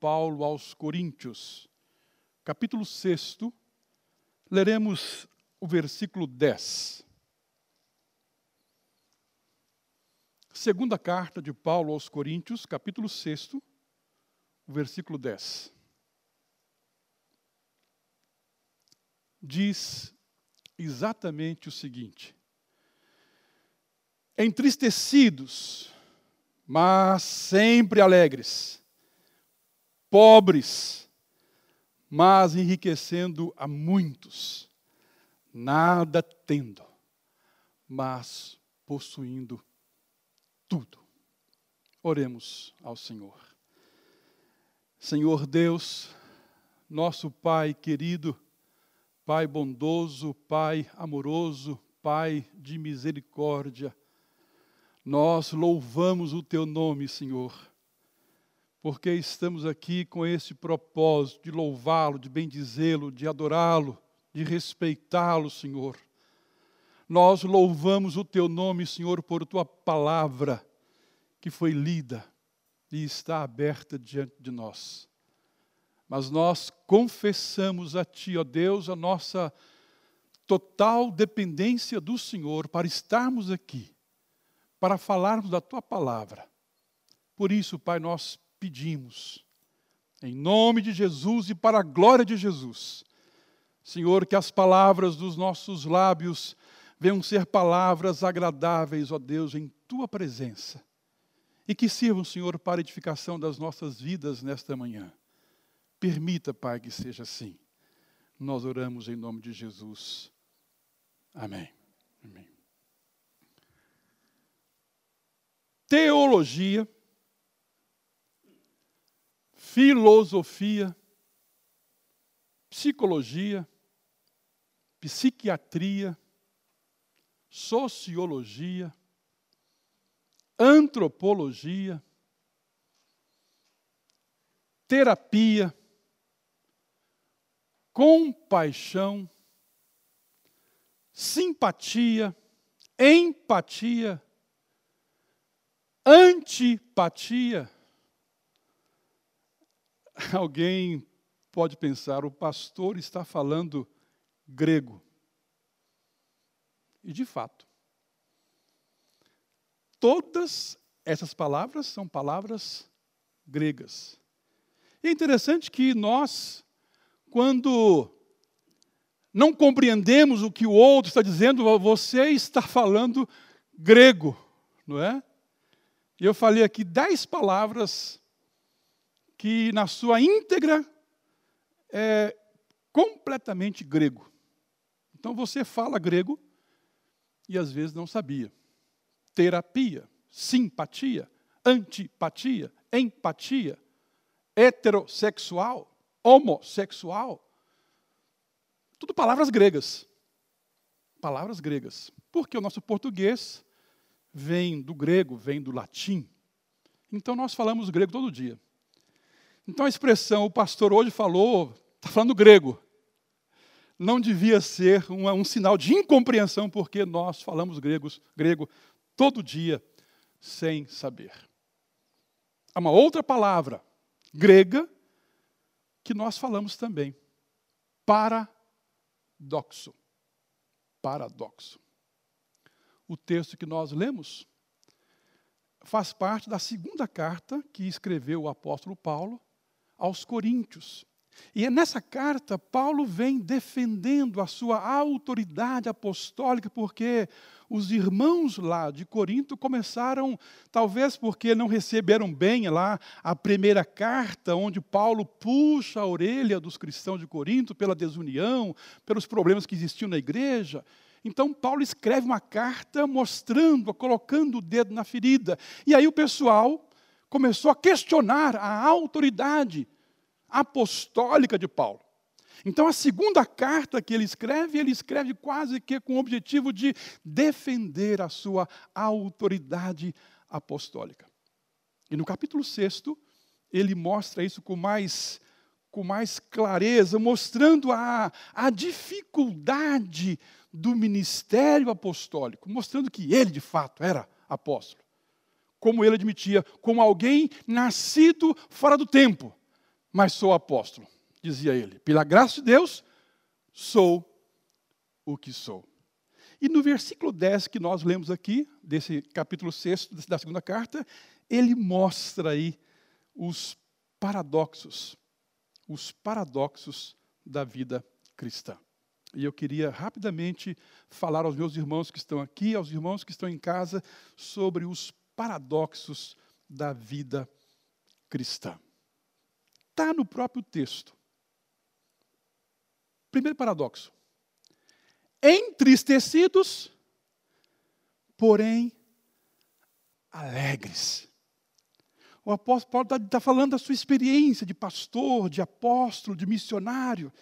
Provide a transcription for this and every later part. Paulo aos Coríntios, capítulo 6, leremos o versículo 10. Segunda carta de Paulo aos Coríntios, capítulo 6, versículo 10. Diz exatamente o seguinte: entristecidos, mas sempre alegres, pobres, mas enriquecendo a muitos, nada tendo, mas possuindo tudo. Oremos ao Senhor. Senhor Deus, nosso Pai querido, Pai bondoso, Pai amoroso, Pai de misericórdia, nós louvamos o Teu nome, Senhor, porque estamos aqui com esse propósito de louvá-lo, de bendizê-lo, de adorá-lo, de respeitá-lo, Senhor. Nós louvamos o Teu nome, Senhor, por Tua palavra que foi lida e está aberta diante de nós. Mas nós confessamos a Ti, ó Deus, a nossa total dependência do Senhor para estarmos aqui, para falarmos da Tua palavra. Por isso, Pai, nós pedimos, em nome de Jesus e para a glória de Jesus, Senhor, que as palavras dos nossos lábios venham ser palavras agradáveis, ó Deus, em Tua presença. E que sirvam, Senhor, para a edificação das nossas vidas nesta manhã. Permita, Pai, que seja assim. Nós oramos em nome de Jesus. Amém. Amém. Teologia, filosofia, psicologia, psiquiatria, sociologia, antropologia, terapia, compaixão, simpatia, empatia, antipatia. Alguém pode pensar, o pastor está falando grego. E de fato, todas essas palavras são palavras gregas. E é interessante que nós, quando não compreendemos o que o outro está dizendo, você está falando grego, não é? E eu falei aqui 10 palavras que, na sua íntegra, é completamente grego. Então, você fala grego e, às vezes, não sabia. Terapia, simpatia, antipatia, empatia, heterossexual, homossexual. Tudo palavras gregas. Palavras gregas. Porque o nosso português vem do grego, vem do latim. Então, nós falamos grego todo dia. Então, a expressão, o pastor hoje falou, está falando grego, não devia ser um sinal de incompreensão, porque nós falamos grego todo dia, sem saber. Há uma outra palavra grega que nós falamos também, paradoxo. Paradoxo. O texto que nós lemos faz parte da segunda carta que escreveu o apóstolo Paulo aos Coríntios. E é nessa carta, Paulo vem defendendo a sua autoridade apostólica, porque os irmãos lá de Corinto começaram, talvez porque não receberam bem lá a primeira carta, onde Paulo puxa a orelha dos cristãos de Corinto pela desunião, pelos problemas que existiam na igreja. Então, Paulo escreve uma carta mostrando, colocando o dedo na ferida. E aí o pessoal começou a questionar a autoridade apostólica de Paulo. Então, a segunda carta que ele escreve quase que com o objetivo de defender a sua autoridade apostólica. E no capítulo 6, ele mostra isso com mais clareza, mostrando a dificuldade do ministério apostólico, mostrando que ele, de fato, era apóstolo. Como ele admitia, como alguém nascido fora do tempo. mas sou apóstolo, dizia ele. Pela graça de Deus, sou o que sou. E no versículo 10 que nós lemos aqui, desse capítulo 6 da segunda carta, ele mostra aí os paradoxos da vida cristã. E eu queria rapidamente falar aos meus irmãos que estão aqui, aos irmãos que estão em casa, sobre os paradoxos da vida cristã. Está no próprio texto. Primeiro paradoxo. Entristecidos, porém alegres. O apóstolo Paulo está falando da sua experiência de pastor, de apóstolo, de missionário.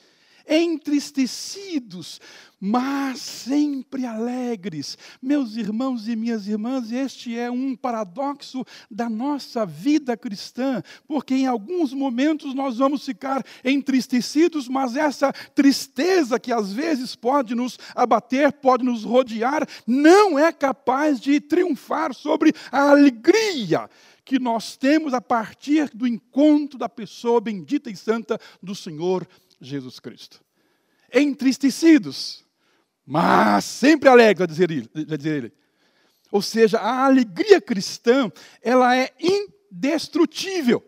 Entristecidos, mas sempre alegres. Meus irmãos e minhas irmãs, este é um paradoxo da nossa vida cristã, porque em alguns momentos nós vamos ficar entristecidos, mas essa tristeza que às vezes pode nos abater, pode nos rodear, não é capaz de triunfar sobre a alegria que nós temos a partir do encontro da pessoa bendita e santa do Senhor Jesus Cristo. Entristecidos, mas sempre alegres, vai dizer ele. Ou seja, a alegria cristã, ela é indestrutível.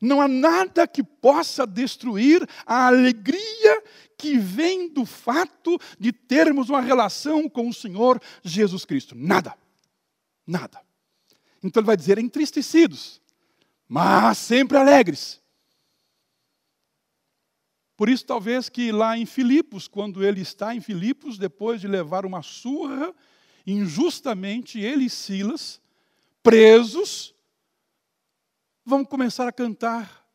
Não há nada que possa destruir a alegria que vem do fato de termos uma relação com o Senhor Jesus Cristo. Nada. Nada. Então ele vai dizer, entristecidos, mas sempre alegres. Por isso, talvez, que lá em Filipos, quando ele está em Filipos, depois de levar uma surra, injustamente, ele e Silas, presos, vão começar a cantar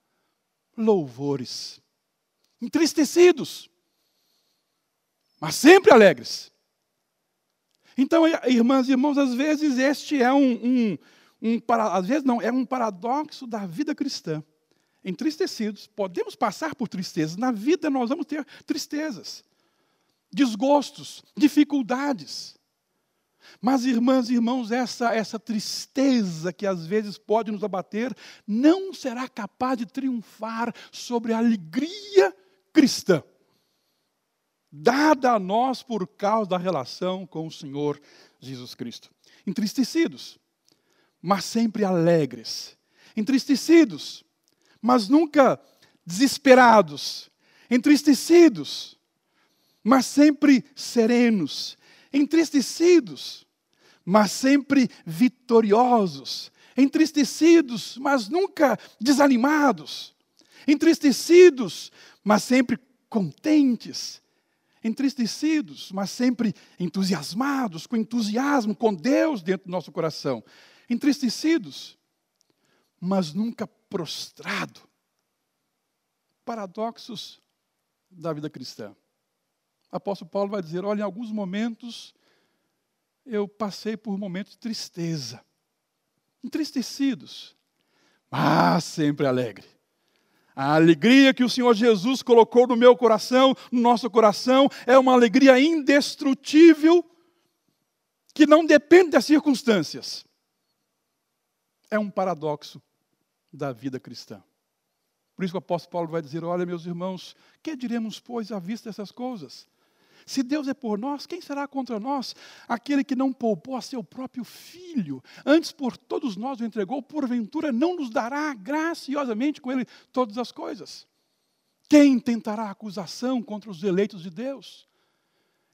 louvores. Entristecidos, mas sempre alegres. Então, irmãs e irmãos, às vezes este é um paradoxo da vida cristã. Entristecidos, podemos passar por tristezas. Na vida nós vamos ter tristezas, desgostos, dificuldades. Mas, irmãs e irmãos, essa tristeza que às vezes pode nos abater não será capaz de triunfar sobre a alegria cristã, dada a nós por causa da relação com o Senhor Jesus Cristo. Entristecidos, mas sempre alegres. Entristecidos, mas nunca desesperados. Entristecidos, mas sempre serenos. Entristecidos, mas sempre vitoriosos. Entristecidos, mas nunca desanimados. Entristecidos, mas sempre contentes. Entristecidos, mas sempre entusiasmados, com entusiasmo, com Deus dentro do nosso coração. Entristecidos, mas nunca prostrado. Paradoxos da vida cristã. O apóstolo Paulo vai dizer, olha, em alguns momentos eu passei por momentos de tristeza. Entristecidos, mas sempre alegre. A alegria que o Senhor Jesus colocou no meu coração, no nosso coração, é uma alegria indestrutível que não depende das circunstâncias. É um paradoxo da vida cristã. Por isso que o apóstolo Paulo vai dizer, olha, meus irmãos, que diremos, pois, à vista dessas coisas? Se Deus é por nós, quem será contra nós? Aquele que não poupou a seu próprio filho, antes por todos nós o entregou, porventura não nos dará graciosamente com ele todas as coisas? Quem tentará acusação contra os eleitos de Deus?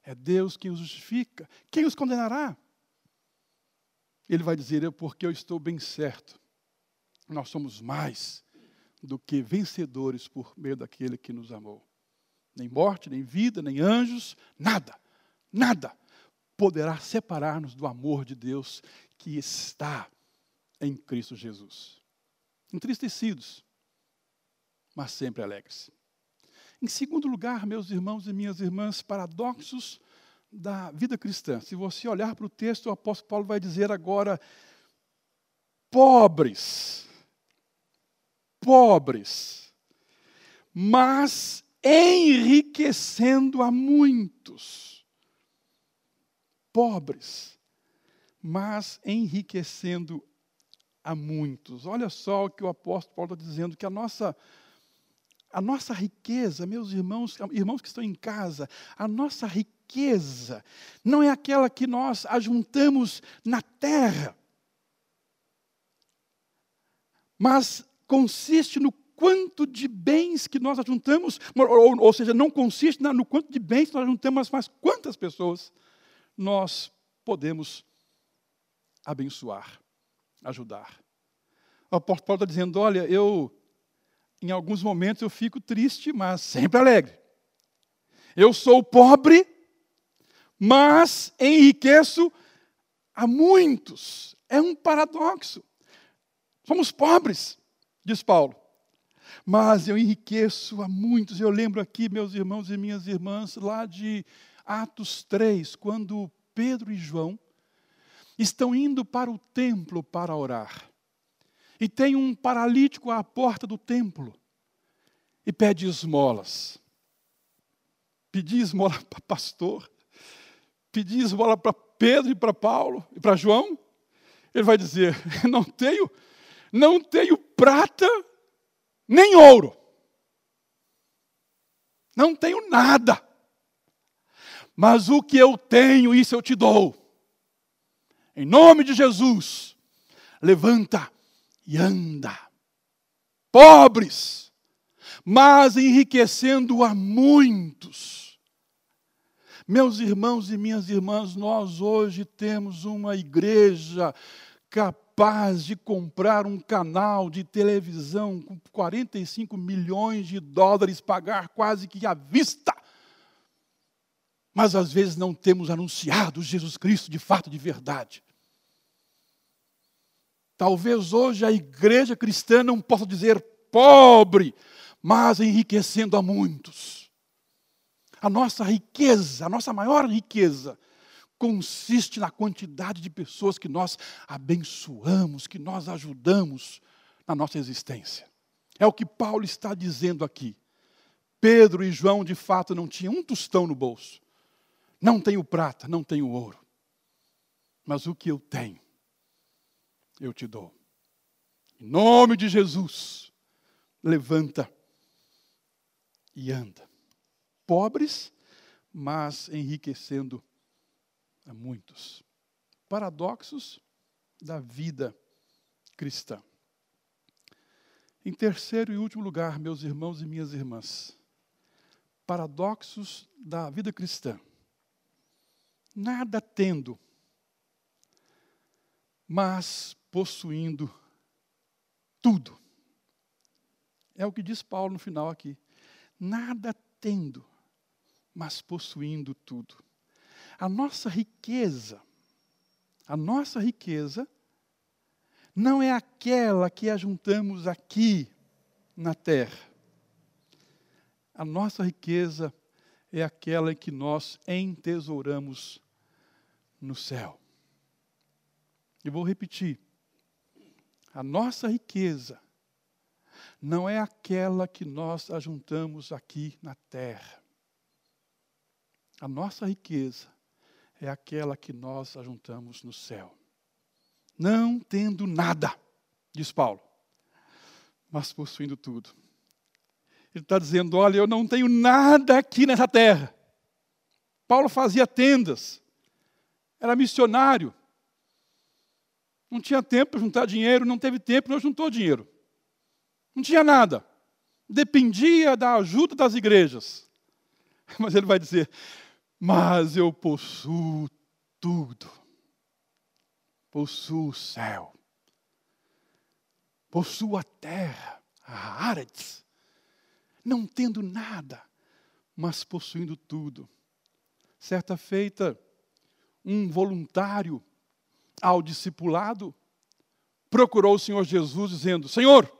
É Deus quem os justifica. Quem os condenará? Ele vai dizer, porque eu estou bem certo. Nós somos mais do que vencedores por meio daquele que nos amou. Nem morte, nem vida, nem anjos, nada, nada poderá separar-nos do amor de Deus que está em Cristo Jesus. Entristecidos, mas sempre alegres. Em segundo lugar, meus irmãos e minhas irmãs, paradoxos da vida cristã. Se você olhar para o texto, o apóstolo Paulo vai dizer agora, pobres, mas enriquecendo a muitos. Pobres, mas enriquecendo a muitos. Olha só o que o apóstolo Paulo está dizendo, que a nossa riqueza, meus irmãos que estão em casa, a nossa riqueza não é aquela que nós ajuntamos na terra, mas consiste no quanto de bens que nós ajuntamos, ou seja, não consiste no quanto de bens que nós ajuntamos, mas quantas pessoas nós podemos abençoar, ajudar. O apóstolo Paulo está dizendo, olha, em alguns momentos eu fico triste, mas sempre alegre. Eu sou pobre, mas enriqueço a muitos. É um paradoxo. Somos pobres, diz Paulo, mas eu enriqueço a muitos. Eu lembro aqui, meus irmãos e minhas irmãs, lá de Atos 3, quando Pedro e João estão indo para o templo para orar. E tem um paralítico à porta do templo e pede esmolas. Pedi esmola para pastor, pedi esmola para Pedro e para Paulo e para João. Ele vai dizer, não tenho prata nem ouro. Não tenho nada. Mas o que eu tenho, isso eu te dou. Em nome de Jesus, levanta e anda. Pobres, mas enriquecendo a muitos. Meus irmãos e minhas irmãs, nós hoje temos uma igreja capaz de comprar um canal de televisão com 45 milhões de dólares, pagar quase que à vista. Mas às vezes não temos anunciado Jesus Cristo de fato, de verdade. Talvez hoje a igreja cristã não possa dizer pobre, mas enriquecendo a muitos. A nossa riqueza, a nossa maior riqueza, consiste na quantidade de pessoas que nós abençoamos, que nós ajudamos na nossa existência. É o que Paulo está dizendo aqui. Pedro e João, de fato, não tinham um tostão no bolso. Não tenho prata, não tenho ouro. Mas o que eu tenho, eu te dou. Em nome de Jesus, levanta e anda. Pobres, mas enriquecendo a muitos. Paradoxos da vida cristã. Em terceiro e último lugar, meus irmãos e minhas irmãs, paradoxos da vida cristã. Nada tendo, mas possuindo tudo. É o que diz Paulo no final aqui. Nada tendo, mas possuindo tudo. A nossa riqueza não é aquela que ajuntamos aqui na terra. A nossa riqueza é aquela que nós entesouramos no céu. Eu vou repetir. A nossa riqueza não é aquela que nós ajuntamos aqui na terra. A nossa riqueza é aquela que nós ajuntamos no céu. Não tendo nada, diz Paulo, mas possuindo tudo. Ele está dizendo, olha, eu não tenho nada aqui nessa terra. Paulo fazia tendas, era missionário. Não tinha tempo para juntar dinheiro, não teve tempo, não juntou dinheiro. Não tinha nada. Dependia da ajuda das igrejas. Mas ele vai dizer, mas eu possuo tudo. Possuo o céu. Possuo a terra, a Haaretz. Não tendo nada, mas possuindo tudo. Certa feita, um voluntário ao discipulado procurou o Senhor Jesus dizendo, Senhor,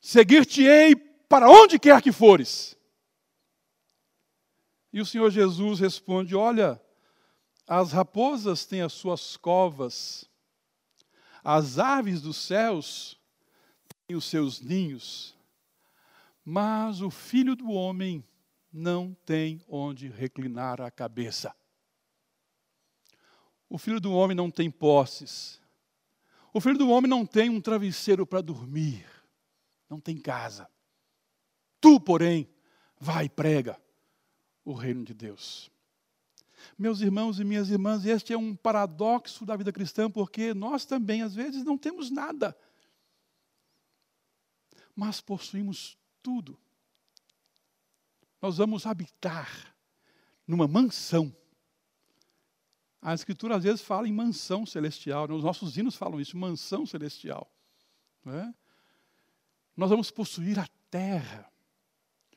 seguir-te-ei para onde quer que fores. E o Senhor Jesus responde, olha, as raposas têm as suas covas, as aves dos céus têm os seus ninhos, mas o Filho do Homem não tem onde reclinar a cabeça. O Filho do Homem não tem posses, O filho do homem não tem um travesseiro para dormir, não tem casa. Tu, porém, vai e prega o reino de Deus. Meus irmãos e minhas irmãs, este é um paradoxo da vida cristã, porque nós também, às vezes, não temos nada, mas possuímos tudo. Nós vamos habitar numa mansão. A Escritura, às vezes, fala em mansão celestial. Os nossos hinos falam isso, mansão celestial. Não é? Nós vamos possuir a terra,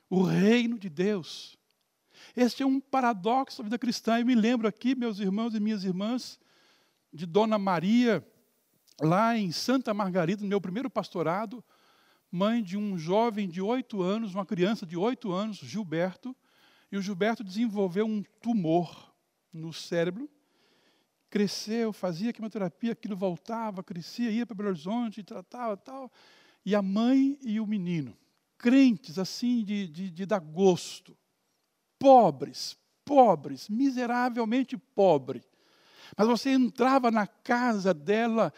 o reino de Deus. Este é um paradoxo da vida cristã. Eu me lembro aqui, meus irmãos e minhas irmãs, de Dona Maria, lá em Santa Margarida, no meu primeiro pastorado, mãe de um jovem de 8 anos, uma criança de 8 anos, Gilberto, e o Gilberto desenvolveu um tumor no cérebro, cresceu, fazia quimioterapia, aquilo voltava, crescia, ia para Belo Horizonte, tratava e tal, e a mãe e o menino, crentes assim de dar gosto, pobres, miseravelmente pobre. Mas você entrava na casa dela,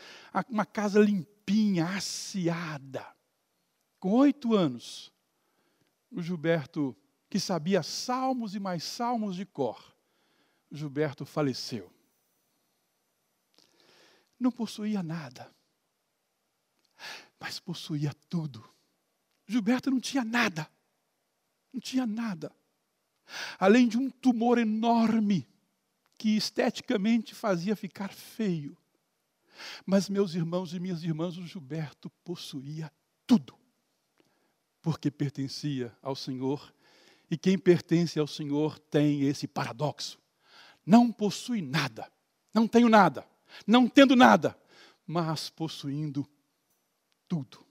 uma casa limpinha, asseada. Com 8 anos, o Gilberto, que sabia salmos e mais salmos de cor, Gilberto faleceu. Não possuía nada, mas possuía tudo. Gilberto não tinha nada. Além de um tumor enorme, que esteticamente fazia ficar feio. Mas, meus irmãos e minhas irmãs, o Gilberto possuía tudo, porque pertencia ao Senhor. E quem pertence ao Senhor tem esse paradoxo. Não possui nada, não tenho nada, não tendo nada, mas possuindo tudo.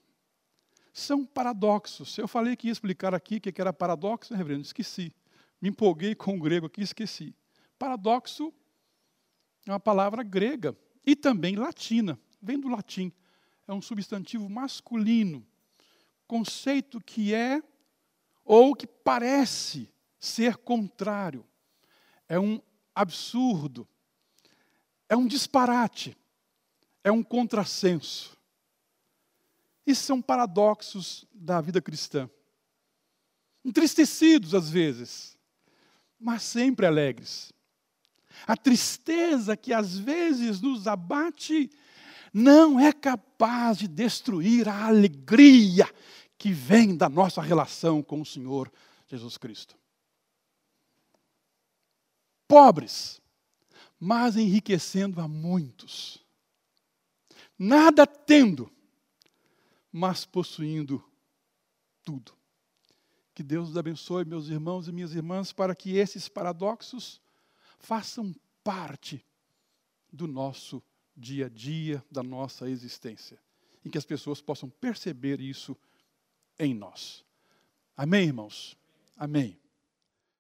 São paradoxos. Eu falei que ia explicar aqui o que era paradoxo, né, reverendo? Esqueci. Me empolguei com o grego aqui, esqueci. Paradoxo é uma palavra grega e também latina. Vem do latim. É um substantivo masculino. Conceito que é ou que parece ser contrário. É um absurdo. É um disparate. É um contrassenso. E são paradoxos da vida cristã. Entristecidos, às vezes, mas sempre alegres. A tristeza que às vezes nos abate não é capaz de destruir a alegria que vem da nossa relação com o Senhor Jesus Cristo. Pobres, mas enriquecendo a muitos. Nada tendo, mas possuindo tudo. Que Deus os abençoe, meus irmãos e minhas irmãs, para que esses paradoxos façam parte do nosso dia a dia, da nossa existência. E que as pessoas possam perceber isso em nós. Amém, irmãos? Amém.